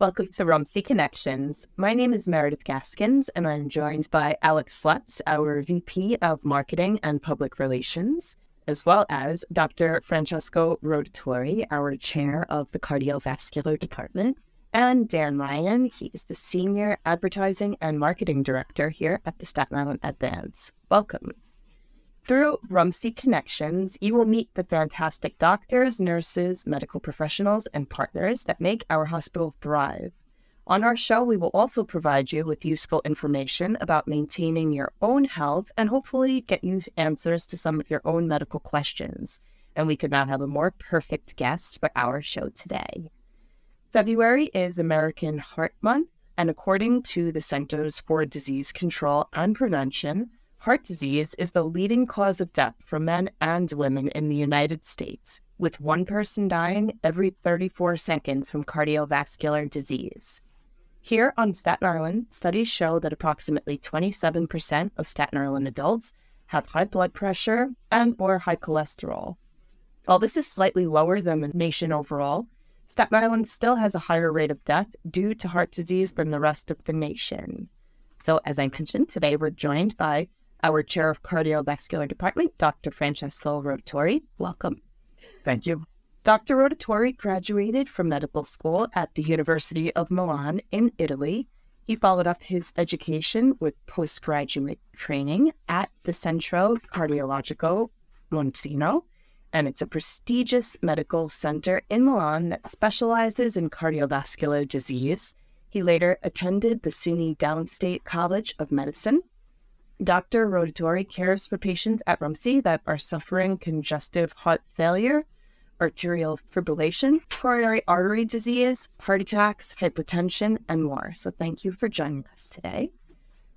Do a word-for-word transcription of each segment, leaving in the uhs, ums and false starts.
Welcome to R U M C Connections. My name is Meredith Gaskins, and I'm joined by Alex Slutz, our V P of Marketing and Public Relations, as well as Doctor Francesco Rotatori, our Chair of the Cardiovascular Department, and Darren Ryan. He is the Senior Advertising and Marketing Director here at the Staten Island Advance. Welcome. Through R U M C Connections, you will meet the fantastic doctors, nurses, medical professionals, and partners that make our hospital thrive. On our show, we will also provide you with useful information about maintaining your own health and hopefully get you answers to some of your own medical questions. And we could not have a more perfect guest for our show today. February is American Heart Month, and according to the Centers for Disease Control and Prevention, heart disease is the leading cause of death for men and women in the United States, with one person dying every thirty-four seconds from cardiovascular disease. Here on Staten Island, studies show that approximately twenty-seven percent of Staten Island adults have high blood pressure and or high cholesterol. While this is slightly lower than the nation overall, Staten Island still has a higher rate of death due to heart disease than the rest of the nation. So as I mentioned, today we're joined by our Chair of Cardiovascular Department, Doctor Francesco Rotatori. Welcome. Thank you. Doctor Rotatori graduated from medical school at the University of Milan in Italy. He followed up his education with postgraduate training at the Centro Cardiologico Monzino, and it's a prestigious medical center in Milan that specializes in cardiovascular disease. He later attended the SUNY Downstate College of Medicine. Doctor Rotatori cares for patients at R U M C that are suffering congestive heart failure, arterial fibrillation, coronary artery disease, heart attacks, hypertension, and more. So thank you for joining us today.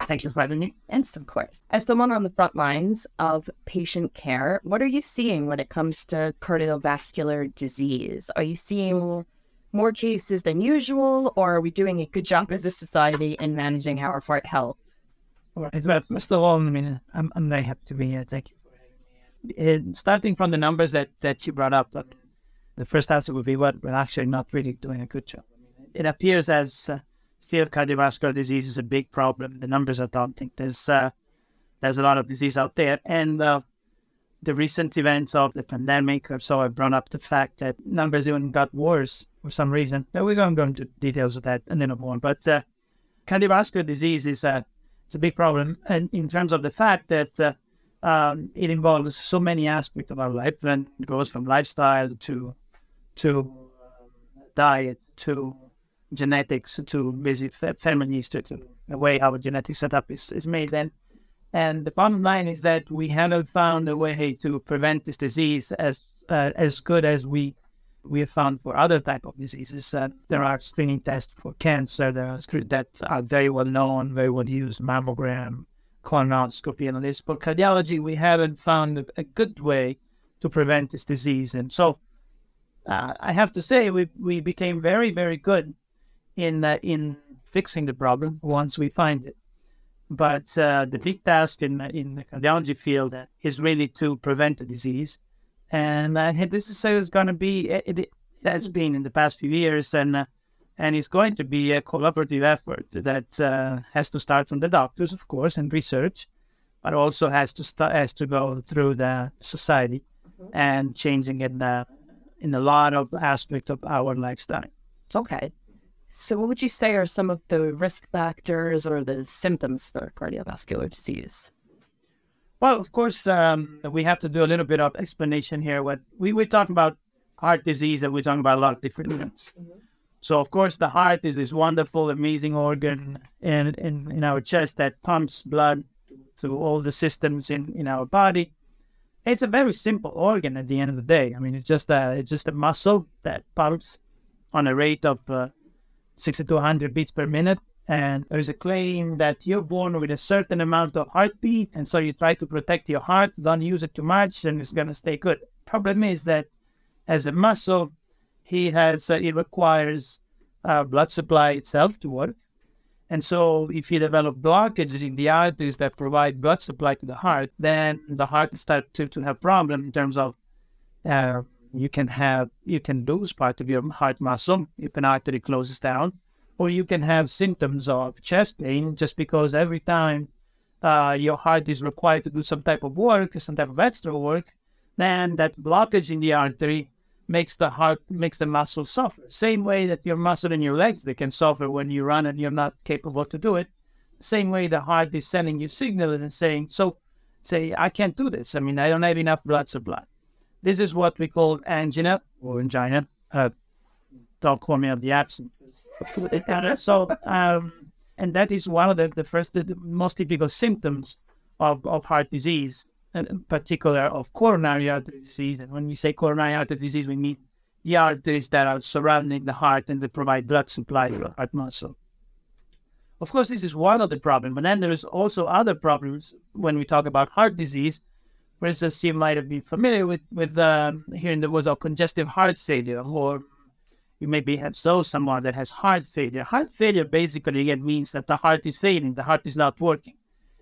Thank you for having me. And of course, as someone on the front lines of patient care, what are you seeing when it comes to cardiovascular disease? Are you seeing more cases than usual, or are we doing a good job as a society in managing our heart health? All right. Well, first of all, I mean, I'm, I'm very happy to be here. Thank you for having me. Uh, starting from the numbers that, that you brought up, I mean, the first answer would be what we're actually not really doing a good job. I mean, it appears as uh, still cardiovascular disease is a big problem. The numbers, I don't think there's uh, there's a lot of disease out there, and uh, the recent events of the pandemic or so have brought up the fact that numbers even got worse for some reason. Now we're going to go into details of that a little more, but uh, cardiovascular disease is a uh, It's a big problem, and in terms of the fact that uh, um, it involves so many aspects of our life, and it goes from lifestyle to to diet to genetics to basic family history to the way our genetic setup is, is made. And and the bottom line is that we haven't found a way to prevent this disease as uh, as good as we we have found for other type of diseases. Uh, there are screening tests for cancer there are screen- that are very well known, very well used, mammogram, colonoscopy, and all this. For cardiology, we haven't found a good way to prevent this disease. And so uh, I have to say we we became very, very good in uh, in fixing the problem once we find it. But uh, the big task in, in the cardiology field is really to prevent the disease. And uh, this is, is going to be, it, it has been in the past few years, and uh, and it's going to be a collaborative effort that uh, has to start from the doctors, of course, and research, but also has to start, has to go through the society mm-hmm. and changing it in, uh, in a lot of aspects of our lifestyle. Okay. So what would you say are some of the risk factors or the symptoms for cardiovascular disease? Well, of course, um, we have to do a little bit of explanation here. What we, we talk about heart disease, and we're talking about a lot of different things. Mm-hmm. So, of course, the heart is this wonderful, amazing organ in, in, in our chest that pumps blood to all the systems in, in our body. It's a very simple organ at the end of the day. I mean, it's just a, it's just a muscle that pumps on a rate of uh, sixty to one hundred beats per minute. And there is a claim that you're born with a certain amount of heartbeat, and so you try to protect your heart, don't use it too much, and it's going to stay good. Problem is that as a muscle, he has uh, it requires uh, blood supply itself to work. And so if you develop blockages in the arteries that provide blood supply to the heart, then the heart starts to, to have problems in terms of uh, you can have you can lose part of your heart muscle if an artery closes down. or you can have symptoms of chest pain just because every time uh, your heart is required to do some type of work, some type of extra work, then that blockage in the artery makes the heart, makes the muscle suffer. Same way that your muscle in your legs, they can suffer when you run and you're not capable to do it. Same way the heart is sending you signals and saying, so say, I can't do this. I mean, I don't have enough blood supply. This is what we call angina or angina. Uh, don't call me on the accent. so, um, and that is one of the, the first, the most typical symptoms of, of heart disease, and in particular of coronary artery disease. And when we say coronary artery disease, we mean the arteries that are surrounding the heart and that provide blood supply to the heart muscle. Of course, this is one of the problems, but then there is also other problems when we talk about heart disease. For instance, you might have been familiar with, with um, hearing the words of congestive heart failure, or you maybe have so someone that has heart failure. Heart failure basically, again, means that the heart is failing, the heart is not working.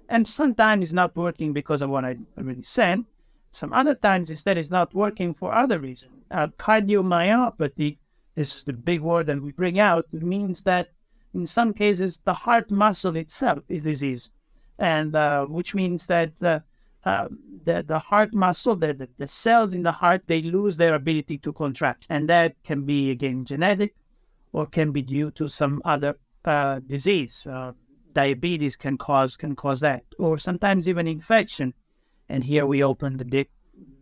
And sometimes it's not working because of what I already said. Some other times, instead, it's not working for other reasons. Uh, cardiomyopathy is the big word that we bring out. It means that in some cases, the heart muscle itself is diseased, and uh, which means that uh, uh, the, the heart muscle, the, the cells in the heart, they lose their ability to contract. And that can be, again, genetic or can be due to some other uh, disease. Uh, diabetes can cause can cause that, or sometimes even infection. And here we open the big,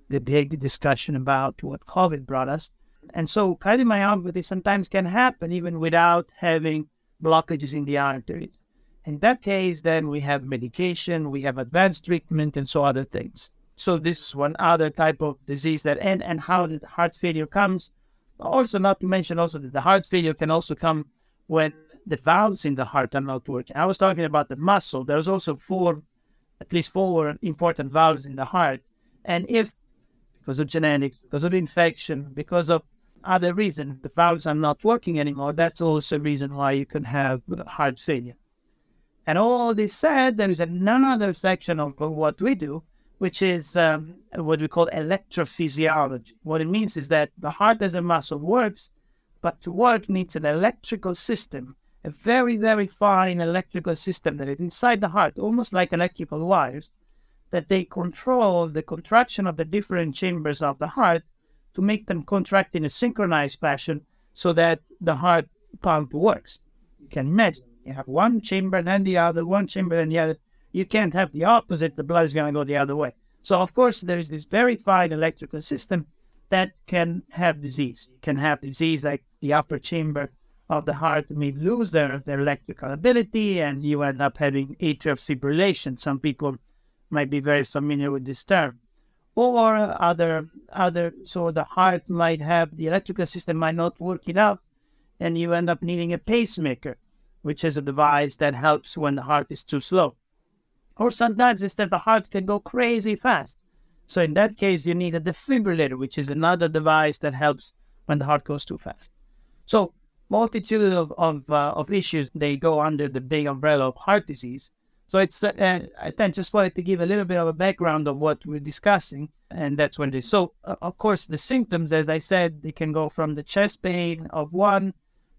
the big discussion about what COVID brought us. And so cardiomyopathy sometimes can happen even without having blockages in the arteries. In that case, then we have medication, we have advanced treatment, and so other things. So this is one other type of disease that, and, and how the heart failure comes. Also, not to mention also that the heart failure can also come when the valves in the heart are not working. I was talking about the muscle. There's also four, at least four important valves in the heart. And if, because of genetics, because of infection, because of other reason, the valves are not working anymore, that's also a reason why you can have heart failure. And all this said, there is another section of what we do, which is um, what we call electrophysiology. What it means is that the heart as a muscle works, but to work needs an electrical system, a very, very fine electrical system that is inside the heart, almost like electrical wires, that they control the contraction of the different chambers of the heart to make them contract in a synchronized fashion so that the heart pump works. You can imagine, you have one chamber, then the other, one chamber, then the other. You can't have the opposite, the blood is going to go the other way. So, of course, there is this very fine electrical system that can have disease. You can have disease like the upper chamber of the heart may lose their, their electrical ability, and you end up having atrial fibrillation. Some people might be very familiar with this term. Or other, other, so the heart might have, the electrical system might not work enough, and you end up needing a pacemaker, which is a device that helps when the heart is too slow. Or sometimes instead the heart can go crazy fast. So in that case, you need a defibrillator, which is another device that helps when the heart goes too fast. So multitude of, of, uh, of issues, they go under the big umbrella of heart disease. So it's, uh, I just wanted to give a little bit of a background of what we're discussing, and that's what it is. So, uh, of course, the symptoms, as I said, they can go from the chest pain of one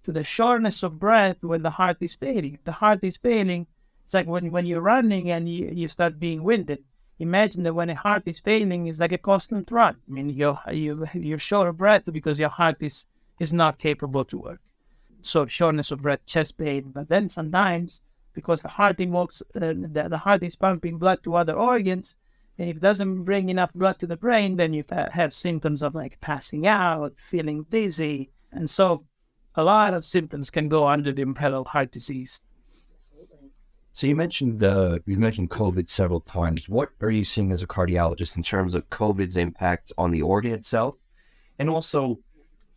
to the shortness of breath when the heart is failing. If the heart is failing, it's like when, when you're running and you, you start being winded. Imagine that when a heart is failing, it's like a constant run. I mean, you're, you, you're short of breath because your heart is, is not capable to work. So shortness of breath, chest pain, but then sometimes, because the heart invokes, uh, the, the heart is pumping blood to other organs, and if it doesn't bring enough blood to the brain, then you fa- have symptoms of like passing out, feeling dizzy, and so a lot of symptoms can go under the umbrella of heart disease. Absolutely. So you mentioned uh, you mentioned COVID several times. What are you seeing as a cardiologist in terms of COVID's impact on the organ itself, and also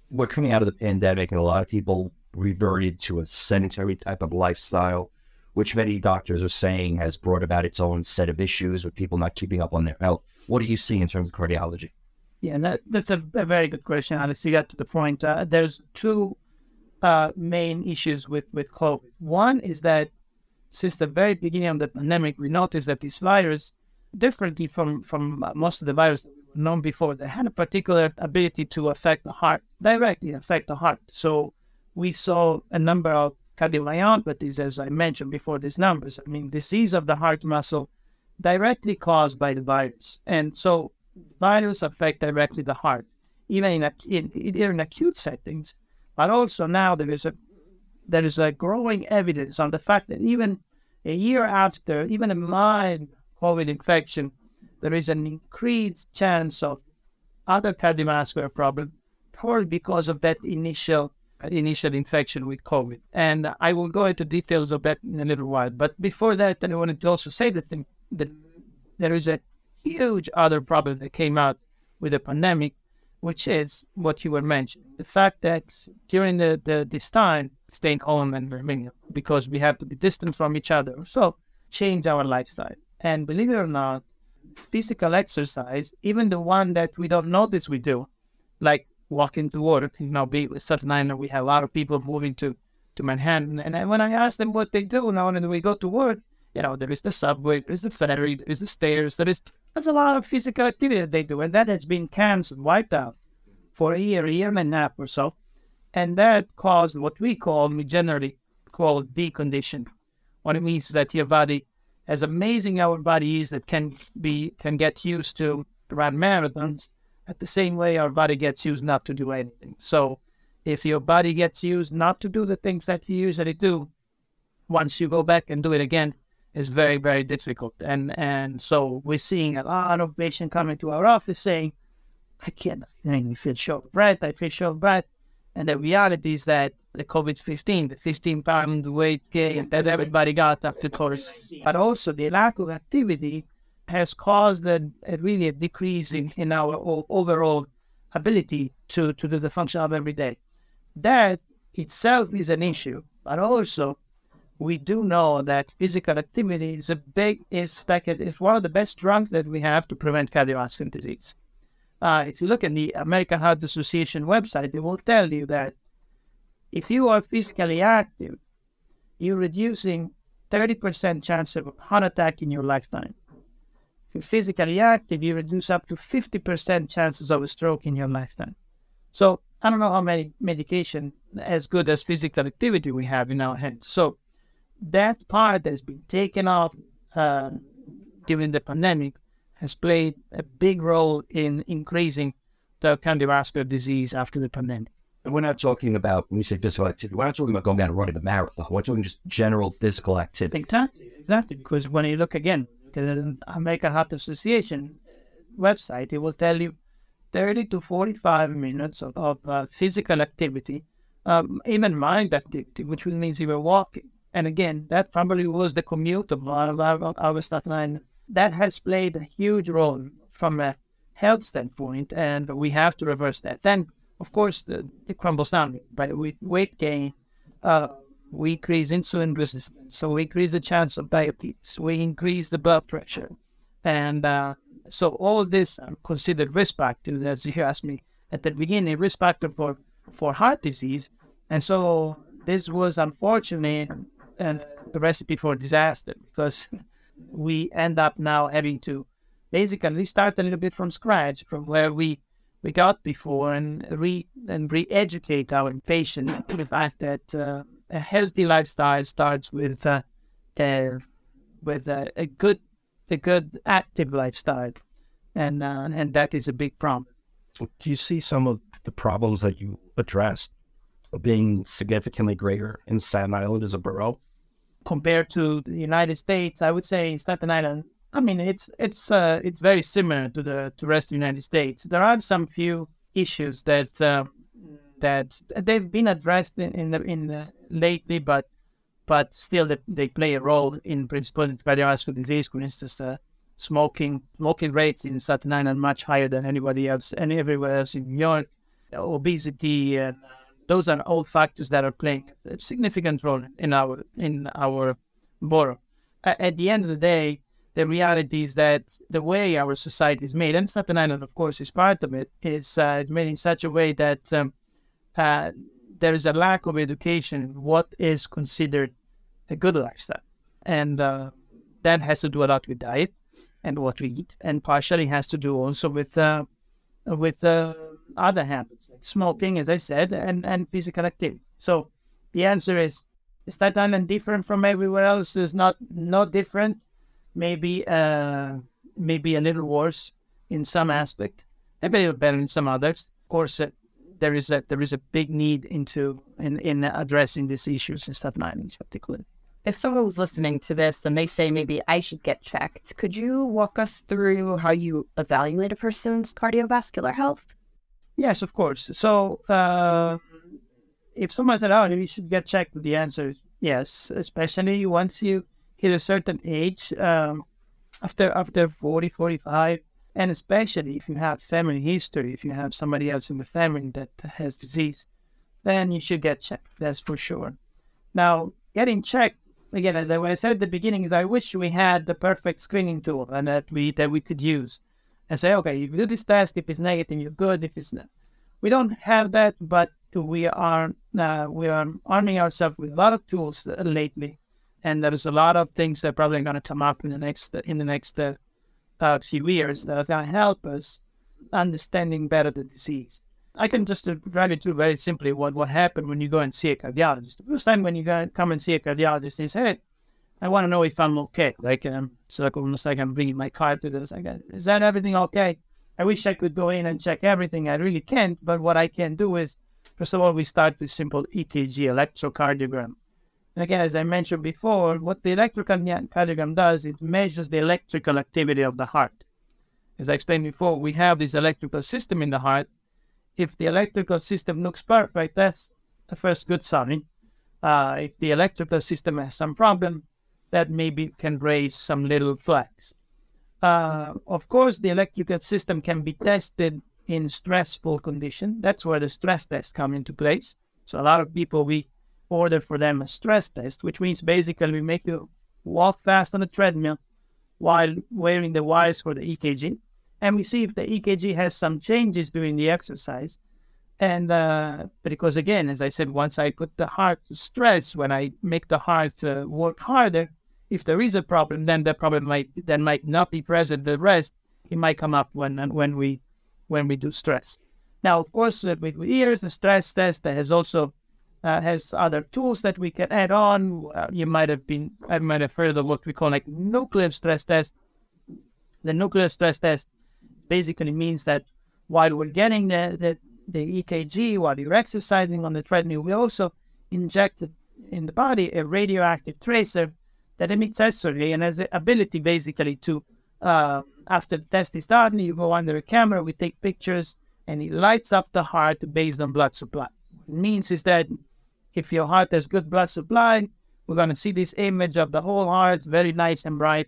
we're coming out of the pandemic, and a lot of people reverted to a sedentary type of lifestyle, which many doctors are saying has brought about its own set of issues with people not keeping up on their health. What do you see in terms of cardiology? Yeah, that, that's a, a very good question, Alex. You got to the point. Uh, there's two uh, main issues with, with COVID. One is that since the very beginning of the pandemic, we noticed that this virus, differently from, from most of the viruses known before, they had a particular ability to affect the heart, directly affect the heart. So we saw a number of cardiomyopathies, as I mentioned before, these numbers, I mean, disease of the heart muscle directly caused by the virus. And so virus affect directly the heart, even in, in, in acute settings. But also now there is a there is a growing evidence on the fact that even a year after, even a mild COVID infection, there is an increased chance of other cardiovascular problems, probably because of that initial initial infection with COVID. And I will go into details of that in a little while. But before that, I wanted to also say that, the, that there is a huge other problem that came out with the pandemic, which is what you were mentioning. The fact that during the, the this time, staying home and remaining, because we have to be distant from each other, so change our lifestyle. And believe it or not, physical exercise, even the one that we don't notice we do, like walking to work, you know, be with Staten Island, we have a lot of people moving to, to Manhattan. And I, when I ask them what they do now, and we go to work, you know, there is the subway, there is the ferry, there is the stairs, there is, that's a lot of physical activity that they do. And that has been canceled, wiped out for a year, a year and a half or so. And that caused what we call, we generally call decondition. What it means is that your body, as amazing our body is that can be, can get used to run marathons, at the same way our body gets used not to do anything. So if your body gets used not to do the things that you usually do, once you go back and do it again, it's very, very difficult. And, and so we're seeing a lot of patients coming to our office saying, I can't, I feel short of breath, I feel short of breath. And the reality is that the COVID fifteen, the fifteen pound weight gain that everybody got after COVID, but also the lack of activity has caused a, a really a decrease in, in our o- overall ability to, to do the function of every day. That itself is an issue, but also we do know that physical activity is a big, is like a, it's one of the best drugs that we have to prevent cardiovascular disease. Uh, if you look at the American Heart Association website, they will tell you that if you are physically active, you're reducing thirty percent chance of heart attack in your lifetime. If you're physically active, you reduce up to fifty percent chances of a stroke in your lifetime. So I don't know how many medication as good as physical activity we have in our hands. So that part that's been taken off uh, during the pandemic has played a big role in increasing the cardiovascular disease after the pandemic. And we're not talking about, when you say physical activity, we're not talking about going down and running a marathon. We're talking just general physical activity. Exactly, exactly. Because when you look again at the American Heart Association website, it will tell you thirty to forty-five minutes of, of uh, physical activity, um, even mild activity, which means you were walking. And again, that probably was the commute of our, our, our Staten Island. That has played a huge role from a health standpoint, and we have to reverse that. Then, of course, the, it crumbles down. But with weight gain, uh, we increase insulin resistance, so we increase the chance of diabetes. We increase the blood pressure, and uh, so all this are considered risk factors, as you asked me at the beginning, risk factor for, for heart disease. And so this was unfortunately and the recipe for disaster, because we end up now having to basically restart a little bit from scratch from where we, we got before and re and re-educate our patients in the fact that uh, a healthy lifestyle starts with uh, a, with a, a good a good active lifestyle, and uh, and that is a big problem. Do you see some of the problems that you addressed being significantly greater in Staten Island as a borough? Compared to the United States, I would say Staten Island, I mean, it's it's uh, it's very similar to the to rest of the United States. There are some few issues that uh, that they've been addressed in in, the, in the lately, but but still they, they play a role in predisposing to cardiovascular disease. For instance, uh, smoking smoking rates in Staten Island are much higher than anybody else and everywhere else in New York. Obesity. Uh, Those are all factors that are playing a significant role in our in our borough. At the end of the day, the reality is that the way our society is made, and Staten Island, of course, is part of it, is uh, made in such a way that um, uh, there is a lack of education, what is considered a good lifestyle. And uh, that has to do a lot with diet and what we eat, and partially has to do also with uh, with uh, other habits, like smoking, as I said, and, and physical activity. So the answer is Staten Island different from everywhere else? Is not not different, maybe uh, maybe a little worse in some aspect, maybe a little better in some others. Of course, uh, there is a there is a big need into in, in addressing these issues in Staten Island, particularly. If someone was listening to this and they say maybe I should get checked, could you walk us through how you evaluate a person's cardiovascular health? Yes, of course. So uh, if someone said, oh, you should get checked, the answer is yes, especially once you hit a certain age, um, after after forty, forty-five, and especially if you have family history, if you have somebody else in the family that has disease, then you should get checked, that's for sure. Now, getting checked, again, as I said at the beginning, is I wish we had the perfect screening tool and that we that we could use and say, okay, if you do this test, if it's negative, you're good. If it's not, we don't have that, but we are uh, we are arming ourselves with a lot of tools lately, and there is a lot of things that are probably going to come up in the next in the next uh, uh, few years that are going to help us understanding better the disease. I can just drive you through very simply what, what happened when you go and see a cardiologist. The first time when you go and come and see a cardiologist, they say, hey, I want to know if I'm okay. Like, um, so like almost like I'm bringing my car to this. Like, is that everything okay? I wish I could go in and check everything. I really can't. But what I can do is, first of all, we start with simple E K G, electrocardiogram. And again, as I mentioned before, what the electrocardiogram does, it measures the electrical activity of the heart. As I explained before, we have this electrical system in the heart. If the electrical system looks perfect, that's the first good sign. Uh, if the electrical system has some problem, that maybe can raise some little flags. Uh, of course, the electrical system can be tested in stressful condition. That's where the stress tests come into place. So a lot of people, we order for them a stress test, which means basically we make you walk fast on a treadmill while wearing the wires for the E K G. And we see if the E K G has some changes during the exercise. And uh, because, again, as I said, once I put the heart to stress, when I make the heart uh, work harder, if there is a problem, then the problem might that might not be present. The rest, it might come up when when we when we do stress. Now, of course, uh, with ears, the stress test that has also uh, has other tools that we can add on. Uh, you might have been I might have heard of what we call like nuclear stress test. The nuclear stress test basically means that while we're getting the, the, the E K G, while you're exercising on the treadmill, we also inject in the body a radioactive tracer that emits S O D and has the ability basically to, uh, after the test is done, you go under a camera, we take pictures, and it lights up the heart based on blood supply. What it means is that if your heart has good blood supply, we're going to see this image of the whole heart, very nice and bright,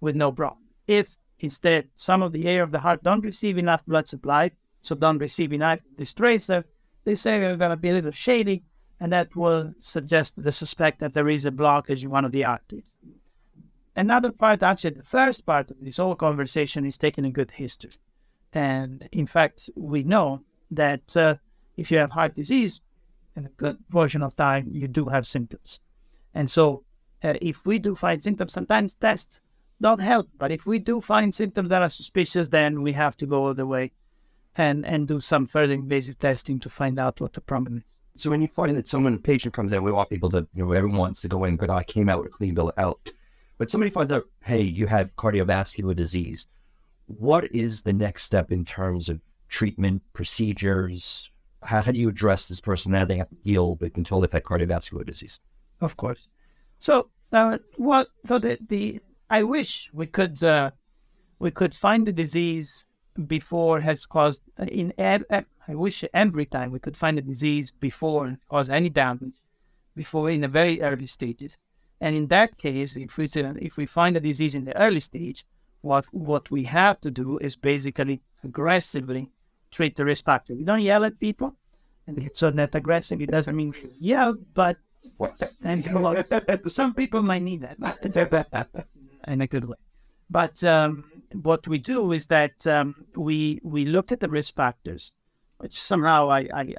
with no problem. If instead, some of the area of the heart don't receive enough blood supply, so don't receive enough this tracer, this area is going to be a little shady, and that will suggest the suspect that there is a blockage in one of the arteries. Another part, actually the first part of this whole conversation, is taking a good history. And in fact, we know that uh, if you have heart disease, in a good portion of time, you do have symptoms. And so uh, if we do find symptoms, sometimes tests don't help, but if we do find symptoms that are suspicious, then we have to go all the way and, and do some further invasive testing to find out what the problem is. So when you find that someone, a patient comes in, we want people to, you know, everyone wants to go in, but I came out with a clean bill of health. But somebody finds out, hey, you have cardiovascular disease. What is the next step in terms of treatment, procedures? How, how do you address this person that they have to deal with until they've had cardiovascular disease? Of course. So uh, what? So the the I wish we could uh, we could find the disease before it has caused. In ed, ed, I wish every time we could find the disease before it caused any damage, before in the very early stages. And in that case, if we if we find the disease in the early stage, what what we have to do is basically aggressively treat the risk factor. We don't yell at people, and so that aggressive, it doesn't mean we yell, but and some people might need that. In a good way. But um, what we do is that um, we we look at the risk factors, which somehow I, I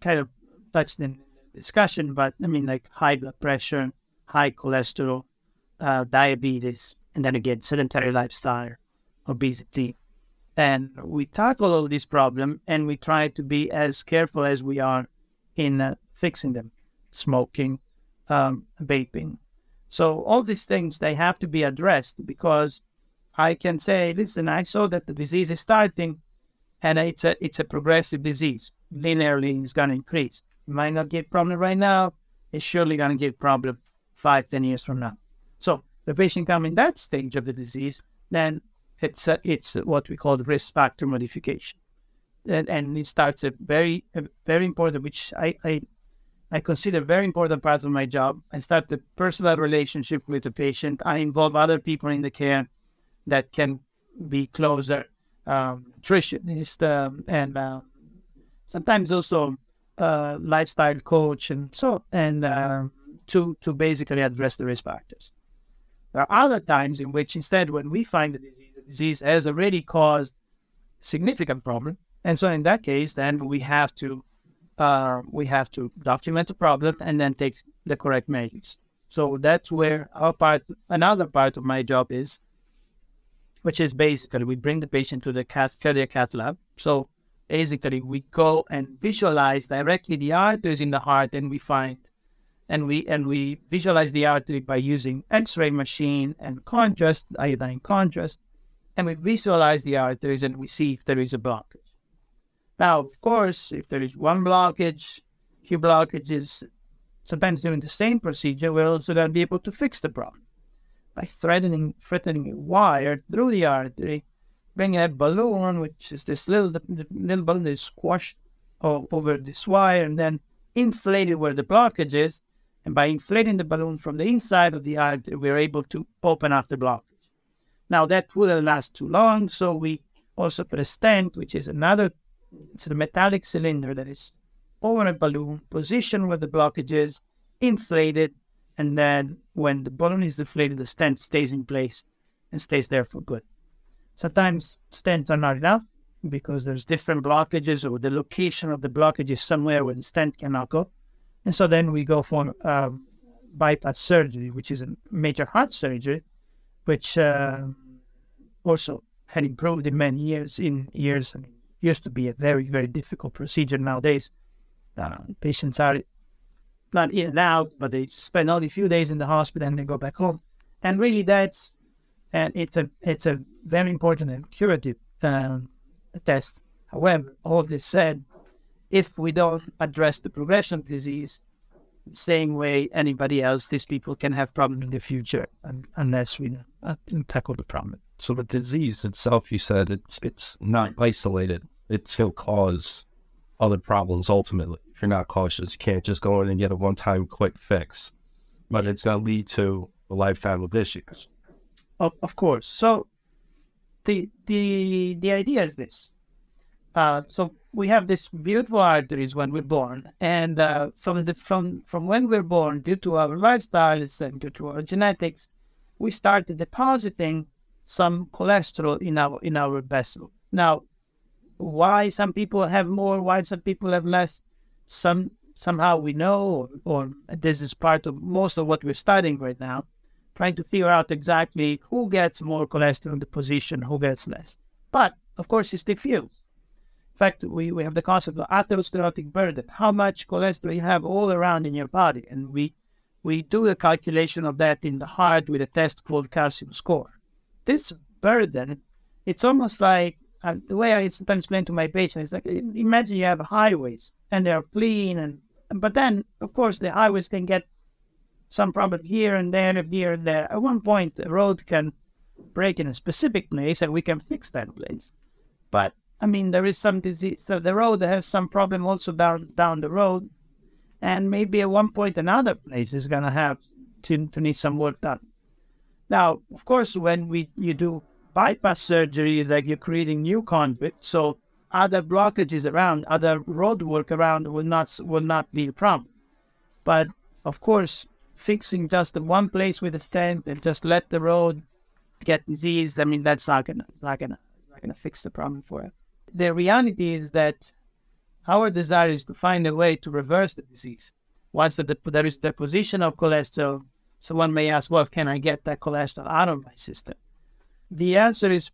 kind of touched in discussion, but I mean like high blood pressure, high cholesterol, uh, diabetes, and then again, sedentary lifestyle, obesity. And we tackle all these problems and we try to be as careful as we are in uh, fixing them. Smoking, um, vaping. So all these things, they have to be addressed, because I can say, listen, I saw that the disease is starting, and it's a it's a progressive disease. Linearly, it's going to increase. It might not give problem right now. It's surely going to give problem five, ten years from now. So the patient comes in that stage of the disease, then it's a, it's what we call the risk factor modification. And, and it starts a very, a very important, which I, I I consider very important part of my job. I start the personal relationship with the patient. I involve other people in the care that can be closer, um, nutritionist, um, and uh, sometimes also uh, lifestyle coach, and so and uh, to to basically address the risk factors. There are other times in which instead, when we find the disease, the disease has already caused significant problem, and so in that case, then we have to uh, we have to document the problem and then take the correct measures. So that's where our part, another part of my job is, which is basically we bring the patient to the cath, cardiac cath lab. So basically we go and visualize directly the arteries in the heart, and we find, and we and we visualize the artery by using X-ray machine and contrast, iodine contrast, and we visualize the arteries and we see if there is a blockage. Now, of course, if there is one blockage, few blockages, sometimes during the same procedure, we're also going to be able to fix the problem by threading, threading a wire through the artery, bringing a balloon, which is this little little balloon that is squashed over this wire, and then inflated where the blockage is. And by inflating the balloon from the inside of the artery, we're able to open up the blockage. Now, that wouldn't last too long, so we also put a stent, which is another, it's a metallic cylinder that is over a balloon, positioned where the blockage is, inflated, and then when the balloon is deflated, the stent stays in place and stays there for good. Sometimes stents are not enough because there's different blockages, or the location of the blockage is somewhere where the stent cannot go. And so then we go for uh, bypass surgery, which is a major heart surgery, which uh, also had improved in many years. In years, I mean, it used to be a very, very difficult procedure. Nowadays, uh, patients are not in and out, but they spend only a few days in the hospital and they go back home. And really, that's and it's a it's a very important and curative uh, test. However, all this said, if we don't address the progression of disease the same way anybody else, these people can have problems in the future, and, unless we uh, tackle the problem. So the disease itself, you said, it's it's not isolated. It's going to cause other problems ultimately. If you're not cautious, you can't just go in and get a one-time quick fix, but it's going to lead to a lifetime of issues. Of, of course. So the the the idea is this. Uh, so we have these beautiful arteries when we're born, and uh, from the from from when we're born, due to our lifestyles and due to our genetics, we started depositing some cholesterol in our in our vessel. Now, why some people have more, why some people have less? Some somehow we know, or, or this is part of most of what we're studying right now, trying to figure out exactly who gets more cholesterol in the position, who gets less. But of course, it's diffused. In fact, we, we have the concept of atherosclerotic burden, how much cholesterol you have all around in your body, and we we do the calculation of that in the heart with a test called calcium score. This burden, it's almost like, and the way I sometimes explain to my patients is like, imagine you have highways and they're clean, and but then, of course, the highways can get some problem here and there and here and there. At one point, the road can break in a specific place and we can fix that place. But, I mean, there is some disease. So the road has some problem also down down the road, and maybe at one point another place is going to have to, to need some work done. Now, of course, when we you do bypass surgery, is like you're creating new conduit, so other blockages around, other road work around will not will not be a problem. But of course, fixing just the one place with a stent and just let the road get diseased, I mean, that's not gonna not gonna not gonna fix the problem for it. The reality is that our desire is to find a way to reverse the disease. Once the, there is deposition of cholesterol, someone may ask, well, can I get that cholesterol out of my system? The answer is,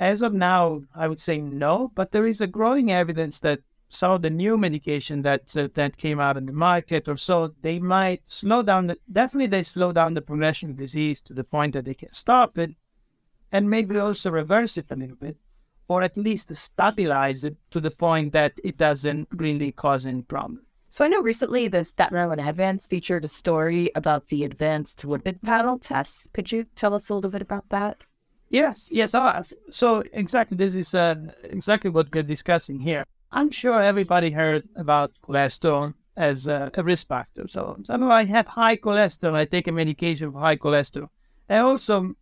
as of now, I would say no, but there is a growing evidence that some of the new medication that uh, that came out in the market or so, they might slow down, the, definitely they slow down the progression of disease to the point that they can stop it and maybe also reverse it a little bit, or at least stabilize it to the point that it doesn't really cause any problem. So I know recently the Staten Island Advance featured a story about the advanced lipid panel tests. Could you tell us a little bit about that? Yes, yes. So exactly, this is uh, exactly what we're discussing here. I'm sure everybody heard about cholesterol as a, a risk factor. So some of I have high cholesterol. I take a medication for high cholesterol. And also,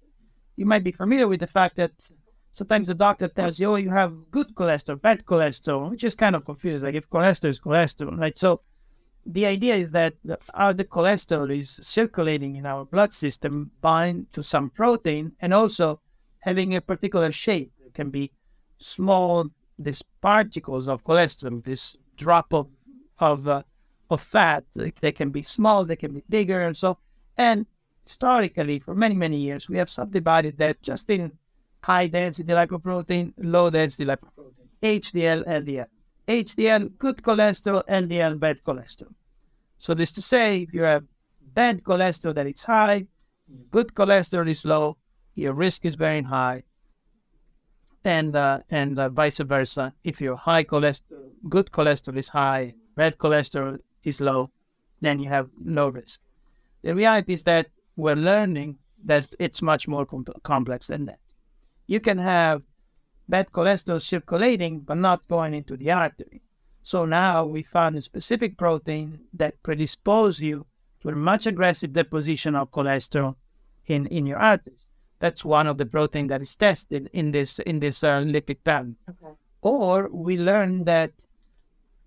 you might be familiar with the fact that sometimes the doctor tells you, oh, you have good cholesterol, bad cholesterol, which is kind of confused. Like if cholesterol is cholesterol, right? So the idea is that how the cholesterol is circulating in our blood system, bind to some protein, and also having a particular shape. It can be small, these particles of cholesterol, this drop of of, uh, of fat. They can be small, they can be bigger, and so. And historically, for many, many years, we have subdivided that just in high-density lipoprotein, low-density lipoprotein, H D L, L D L. H D L, good cholesterol, L D L, bad cholesterol. So this to say, if you have bad cholesterol, that it's high, good cholesterol is low, your risk is very high, and uh, and uh, vice versa. If your high cholesterol, good cholesterol is high, bad cholesterol is low, then you have low risk. The reality is that we're learning that it's much more com- complex than that. You can have bad cholesterol circulating, but not going into the artery. So now we found a specific protein that predisposes you to a much aggressive deposition of cholesterol in, in your arteries. That's one of the proteins that is tested in this in this uh, lipid panel. Okay. Or we learned that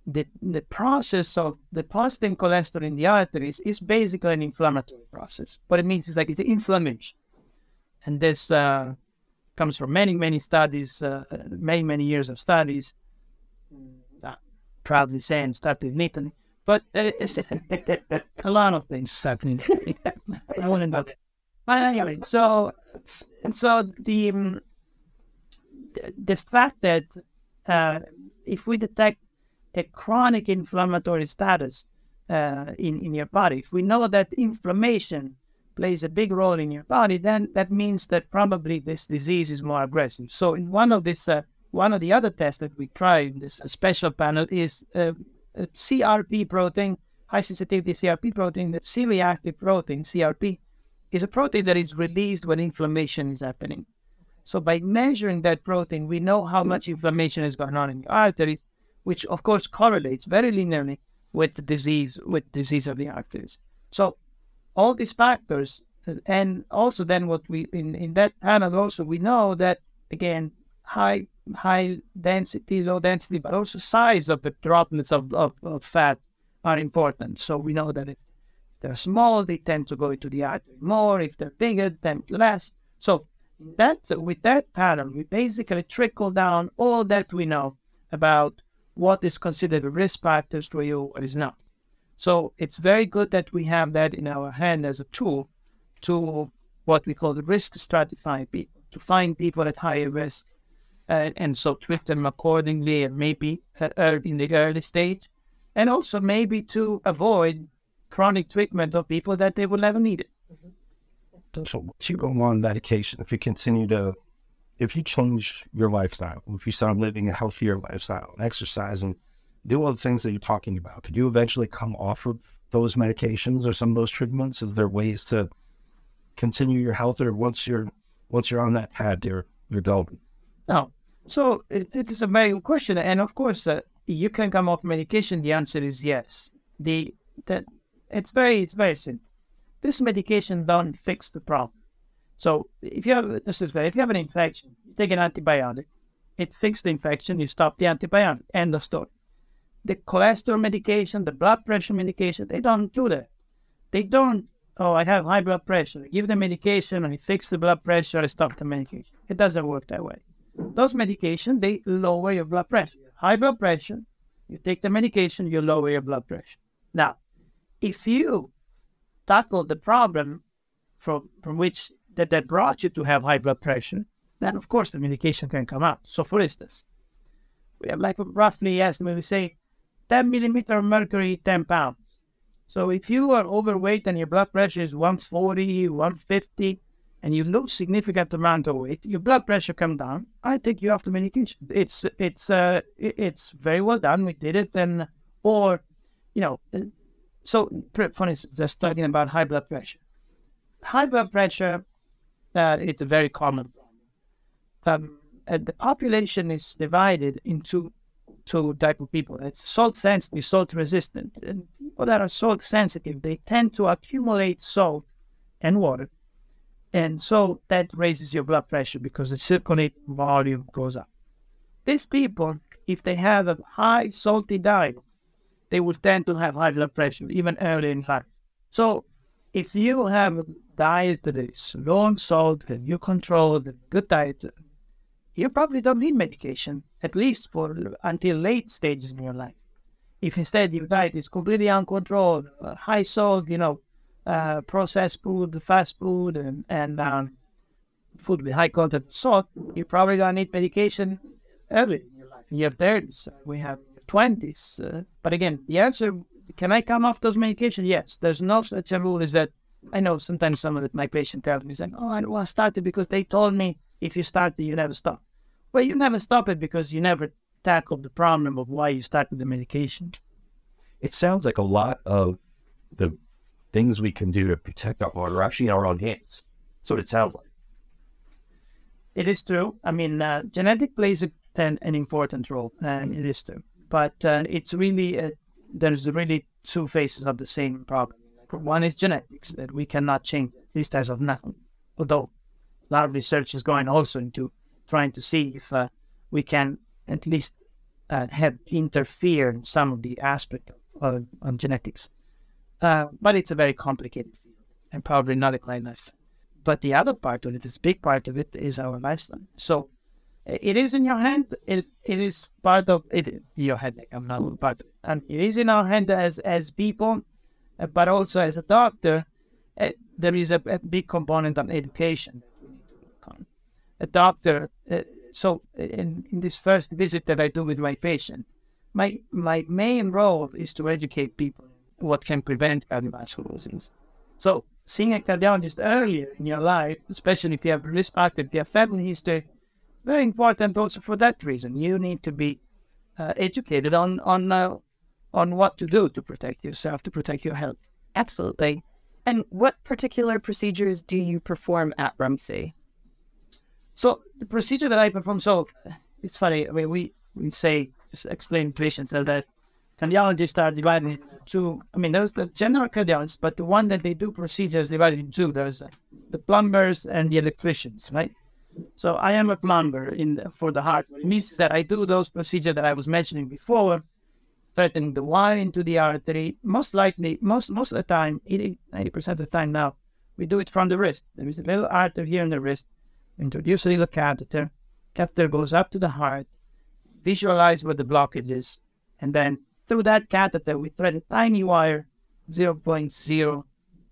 the the process of depositing cholesterol in the arteries is basically an inflammatory process. What it means is like it's inflammation, and this. Uh, comes from many, many studies, uh, many, many years of studies, uh, proudly saying started in Italy, but uh, a lot of things happening. I want to know that. But anyway, so, and so the, um, the, the fact that uh, if we detect a chronic inflammatory status uh, in, in your body, if we know that inflammation plays a big role in your body, then that means that probably this disease is more aggressive. So in one of this, uh, one of the other tests that we tried, this special panel is uh, a C R P protein, high sensitivity C R P protein, the C-reactive protein, C R P, is a protein that is released when inflammation is happening. So by measuring that protein, we know how much inflammation is going on in the arteries, which of course correlates very linearly with the disease, with disease of the arteries. So all these factors, and also then what we in, in that panel also we know that again high high density, low density, but also size of the droplets of, of, of fat are important. So we know that if they're small, they tend to go into the artery more. If they're bigger, then less. So that with that panel, we basically trickle down all that we know about what is considered risk factors for you, what is not. So it's very good that we have that in our hand as a tool to what we call the risk stratify people, to find people at higher risk uh, and so treat them accordingly, and maybe in the early stage, and also maybe to avoid chronic treatment of people that they will never need it. Mm-hmm. So once you go on medication, if you continue to, if you change your lifestyle, if you start living a healthier lifestyle and exercising, do all the things that you're talking about, could you eventually come off of those medications or some of those treatments? Is there ways to continue your health, or once you're once you're on that path, you're you're golden? No, so it, it is a very good question, and of course, uh, you can come off medication. The answer is yes. The that it's very it's very simple. This medication don't fix the problem. So if you have this is if you have an infection, you take an antibiotic, it fixes the infection. You stop the antibiotic. End of story. The cholesterol medication, the blood pressure medication, they don't do that. They don't, oh, I have high blood pressure. I give the medication and I fix the blood pressure, I stop the medication. It doesn't work that way. Those medications, they lower your blood pressure. High blood pressure, you take the medication, you lower your blood pressure. Now, if you tackle the problem from, from which that, that brought you to have high blood pressure, then of course the medication can come out. So for instance, we have like roughly estimate, we say ten millimeter of mercury, ten pounds. So if you are overweight and your blood pressure is one forty, one fifty, and you lose significant amount of weight, your blood pressure come down. I take you off the medication. It's it's uh, it's very well done. We did it, and or you know, so for instance, just talking about high blood pressure. High blood pressure, uh, it's a very common problem. Um, the population is divided into two type of people. It's salt sensitive, salt resistant, and people that are salt sensitive, they tend to accumulate salt and water. And so that raises your blood pressure because the circulating volume goes up. These people, if they have a high salty diet, they will tend to have high blood pressure even early in life. So if you have a diet that is low in salt and you control the good diet, you probably don't need medication, at least for until late stages in your life. If instead your diet is completely uncontrolled, high salt, you know, Uh, processed food, fast food, and, and um, food with high content of salt, you're probably going to need medication early in your life. You have thirties, we have twenties. Uh, but again, the answer, can I come off those medications? Yes. There's no such a rule is that, I know sometimes some of my patients tell me, saying, oh, I don't want to start it because they told me if you start it, you never stop. Well, you never stop it because you never tackled the problem of why you started the medication. It sounds like a lot of the things we can do to protect our water actually in our own hands. That's what it sounds like. It is true. I mean, uh, genetic plays a, an, an important role, and it is true. But uh, it's really, uh, there's really two faces of the same problem. One is genetics, that we cannot change, at least as of now. Although a lot of research is going also into trying to see if uh, we can at least uh, have interfere in some of the aspect of, of genetics. Uh, but it's a very complicated field and probably not a client lifestyle. But the other part of it, this big part of it, is our lifestyle. So it is in your hand. It it is part of it. Your headache. I'm not part of it. And it is in our hand as as people, uh, but also as a doctor, uh, there is a, a big component on education that we need to work on. A doctor. Uh, so in, in this first visit that I do with my patient, my my main role is to educate people. What can prevent cardiovascular disease. So seeing a cardiologist earlier in your life, especially if you have risk factor, if you have family history, very important also for that reason. You need to be uh, educated on on uh, on what to do to protect yourself, to protect your health. Absolutely. And what particular procedures do you perform at Rumsey? So the procedure that I perform, so it's funny, I mean, we, we say, just explain to patients that cardiologists are divided into two. I mean, there's the general cardiologists, but the one that they do procedures divided into two. There's the plumbers and the electricians, right? So I am a plumber in the, for the heart. It means that I do those procedures that I was mentioning before, threatening the wire into the artery. Most likely, most most of the time, eighty, ninety percent of the time now, we do it from the wrist. There is a little artery here in the wrist. Introduce a little catheter. Catheter goes up to the heart. Visualize where the blockage is, and then through that catheter, we thread a tiny wire, zero point zero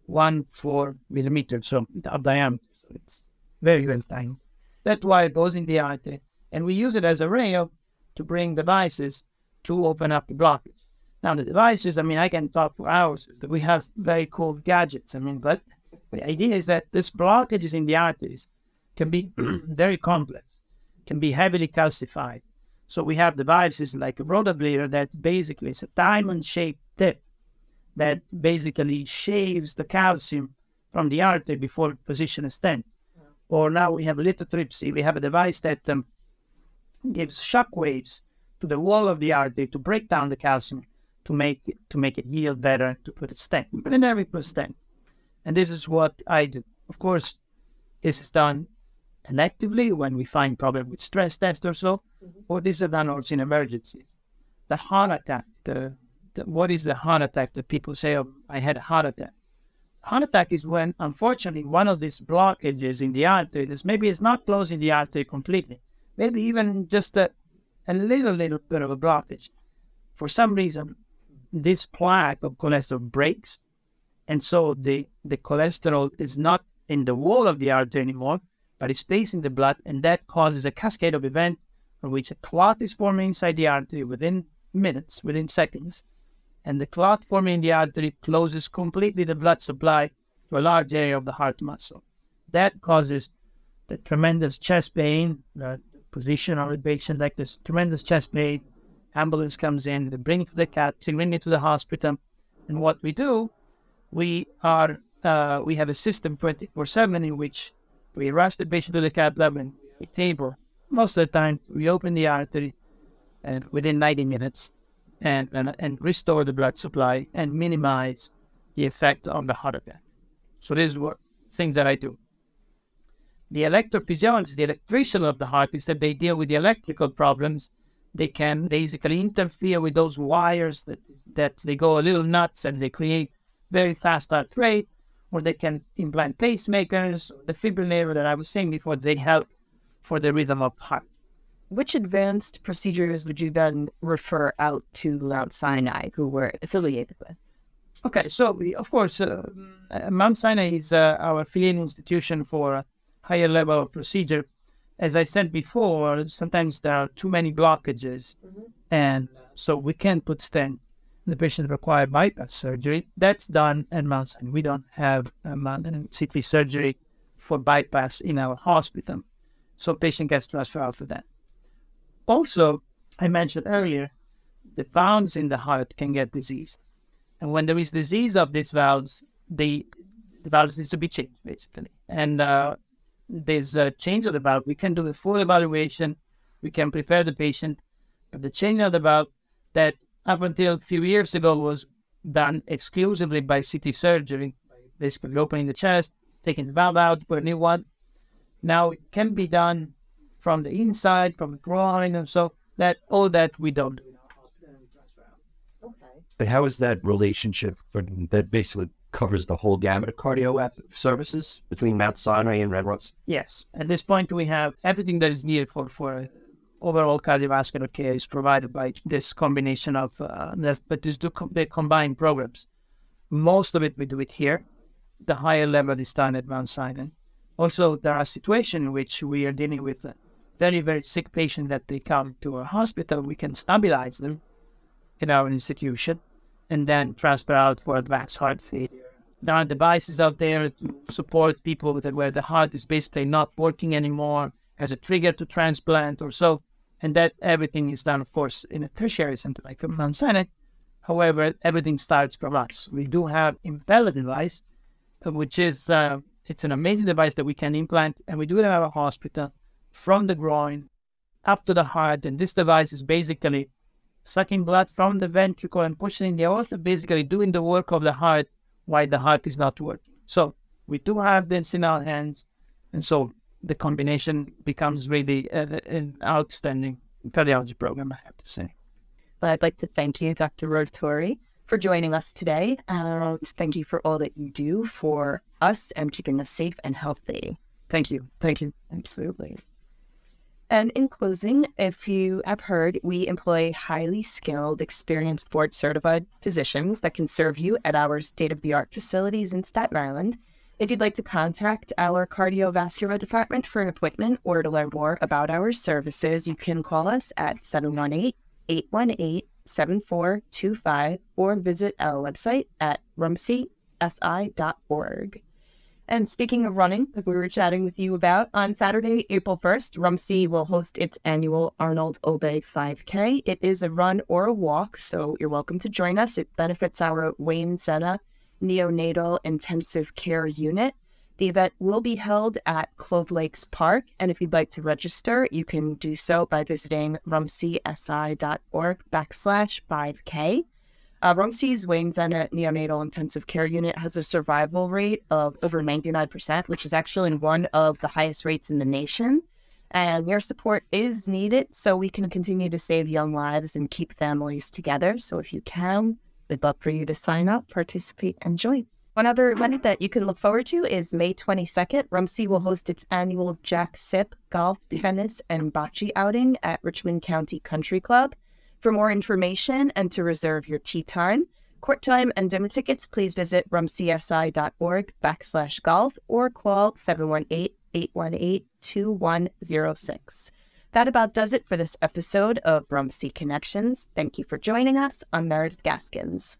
one four millimeters, so of diameter. So it's very, very tiny. That wire goes in the artery, and we use it as a rail to bring devices to open up the blockage. Now, the devices, I mean, I can talk for hours. We have very cool gadgets. I mean, but the idea is that this blockages in the arteries can be very complex, can be heavily calcified. So we have devices like a rotablator that basically is a diamond-shaped tip that basically shaves the calcium from the artery before position a stent. Yeah. Or now we have lithotripsy. We have a device that um, gives shock waves to the wall of the artery to break down the calcium to make it, to make it yield better, to put a stent. And then we put a stent. And this is what I do. Of course, this is done electively when we find problem with stress test or so, mm-hmm. or these are done also in emergencies. The heart attack, the, the what is the heart attack that people say, oh, I had a heart attack. Heart attack is when, unfortunately, one of these blockages in the artery, this maybe it's not closing the artery completely, maybe even just a, a little, little bit of a blockage. For some reason, this plaque of cholesterol breaks, and so the, the cholesterol is not in the wall of the artery anymore, but it's placing the blood, and that causes a cascade of events for which a clot is forming inside the artery within minutes, within seconds, and the clot forming in the artery closes completely the blood supply to a large area of the heart muscle. That causes the tremendous chest pain, the position of a patient like this, tremendous chest pain. Ambulance comes in, they bring it to the cat, they bring it to the hospital, and what we do, we are uh, we have a system twenty-four seven in which we rush the patient to the cath lab and we table. Most of the time, we open the artery and within ninety minutes and, and and restore the blood supply and minimize the effect on the heart attack. So this is what things that I do. The electrophysiologists, the electrician of the heart, is that they deal with the electrical problems. They can basically interfere with those wires that that they go a little nuts and they create very fast heart rate, or they can implant pacemakers, the defibrillator that I was saying before. They help for the rhythm of heart. Which advanced procedures would you then refer out to Mount Sinai, who we're affiliated with? Okay, so we, of course, uh, Mount Sinai is uh, our affiliate institution for a higher level of procedure. As I said before, sometimes there are too many blockages, mm-hmm. and so we can't put stent. The patient requires bypass surgery. That's done at Mount Sinai. We don't have a Mount Sinai surgery for bypass in our hospital, so patient gets transferred out for that. Also, I mentioned earlier, the valves in the heart can get diseased, and when there is disease of these valves, the, the valves need to be changed basically, and. Uh, There's a change of the valve. We can do a full evaluation. We can prepare the patient. But the change of the valve that up until a few years ago was done exclusively by C T surgery, basically opening the chest, taking the valve out, put a new one. Now it can be done from the inside, from the groin, and so that all that we don't do in our hospital. Okay. But how is that relationship for, that basically covers the whole gamut of cardio services between Mount Sinai and Red Rocks? Yes. At this point, we have everything that is needed for, for overall cardiovascular care is provided by this combination of, uh, but these do com- they combine programs. Most of it, we do it here. The higher level is done at Mount Sinai. Also, there are situations in which we are dealing with a very, very sick patient that they come to our hospital. We can stabilize them in our institution and then transfer out for advanced heart failure. There are devices out there to support people with it, where the heart is basically not working anymore, as a trigger to transplant or so, and that everything is done, of course, in a tertiary center like Mount Sinai. However, everything starts from us. We do have Impella device, which is uh, it's an amazing device that we can implant, and we do it at our hospital from the groin up to the heart, and this device is basically sucking blood from the ventricle and pushing in the aorta, basically doing the work of the heart while the heart is not working. So we do have this in our hands, and so the combination becomes really uh, an outstanding cardiology program, I have to say. Well, I'd like to thank you, Doctor Rotatori, for joining us today. Uh, thank you for all that you do for us and keeping us safe and healthy. Thank you. Thank you. Absolutely. And in closing, if you have heard, we employ highly skilled, experienced, board-certified physicians that can serve you at our state-of-the-art facilities in Staten Island. If you'd like to contact our cardiovascular department for an appointment or to learn more about our services, you can call us at seven one eight, eight one eight, seven four two five or visit our website at rumsey s i dot org. And speaking of running, that we were chatting with you about, on Saturday, April first, R U M C will host its annual Arnold Obey five K. It is a run or a walk, so you're welcome to join us. It benefits our Wayne Zena Neonatal Intensive Care Unit. The event will be held at Clove Lakes Park, and if you'd like to register, you can do so by visiting rumsey s i dot org backslash five K. Uh, R U M C's Wayne Zena Neonatal Intensive Care Unit has a survival rate of over ninety-nine percent, which is actually one of the highest rates in the nation. And your support is needed so we can continue to save young lives and keep families together. So if you can, we'd love for you to sign up, participate, and join. One other event that you can look forward to is May twenty-second. R U M C will host its annual Jack Sip golf, tennis, and bocce outing at Richmond County Country Club. For more information and to reserve your tee time, court time, and dinner tickets, please visit rumsey s i dot org backslash golf or call seven one eight, eight one eight, two one zero six. That about does it for this episode of Rumsey Connections. Thank you for joining us. I'm Meredith Gaskins.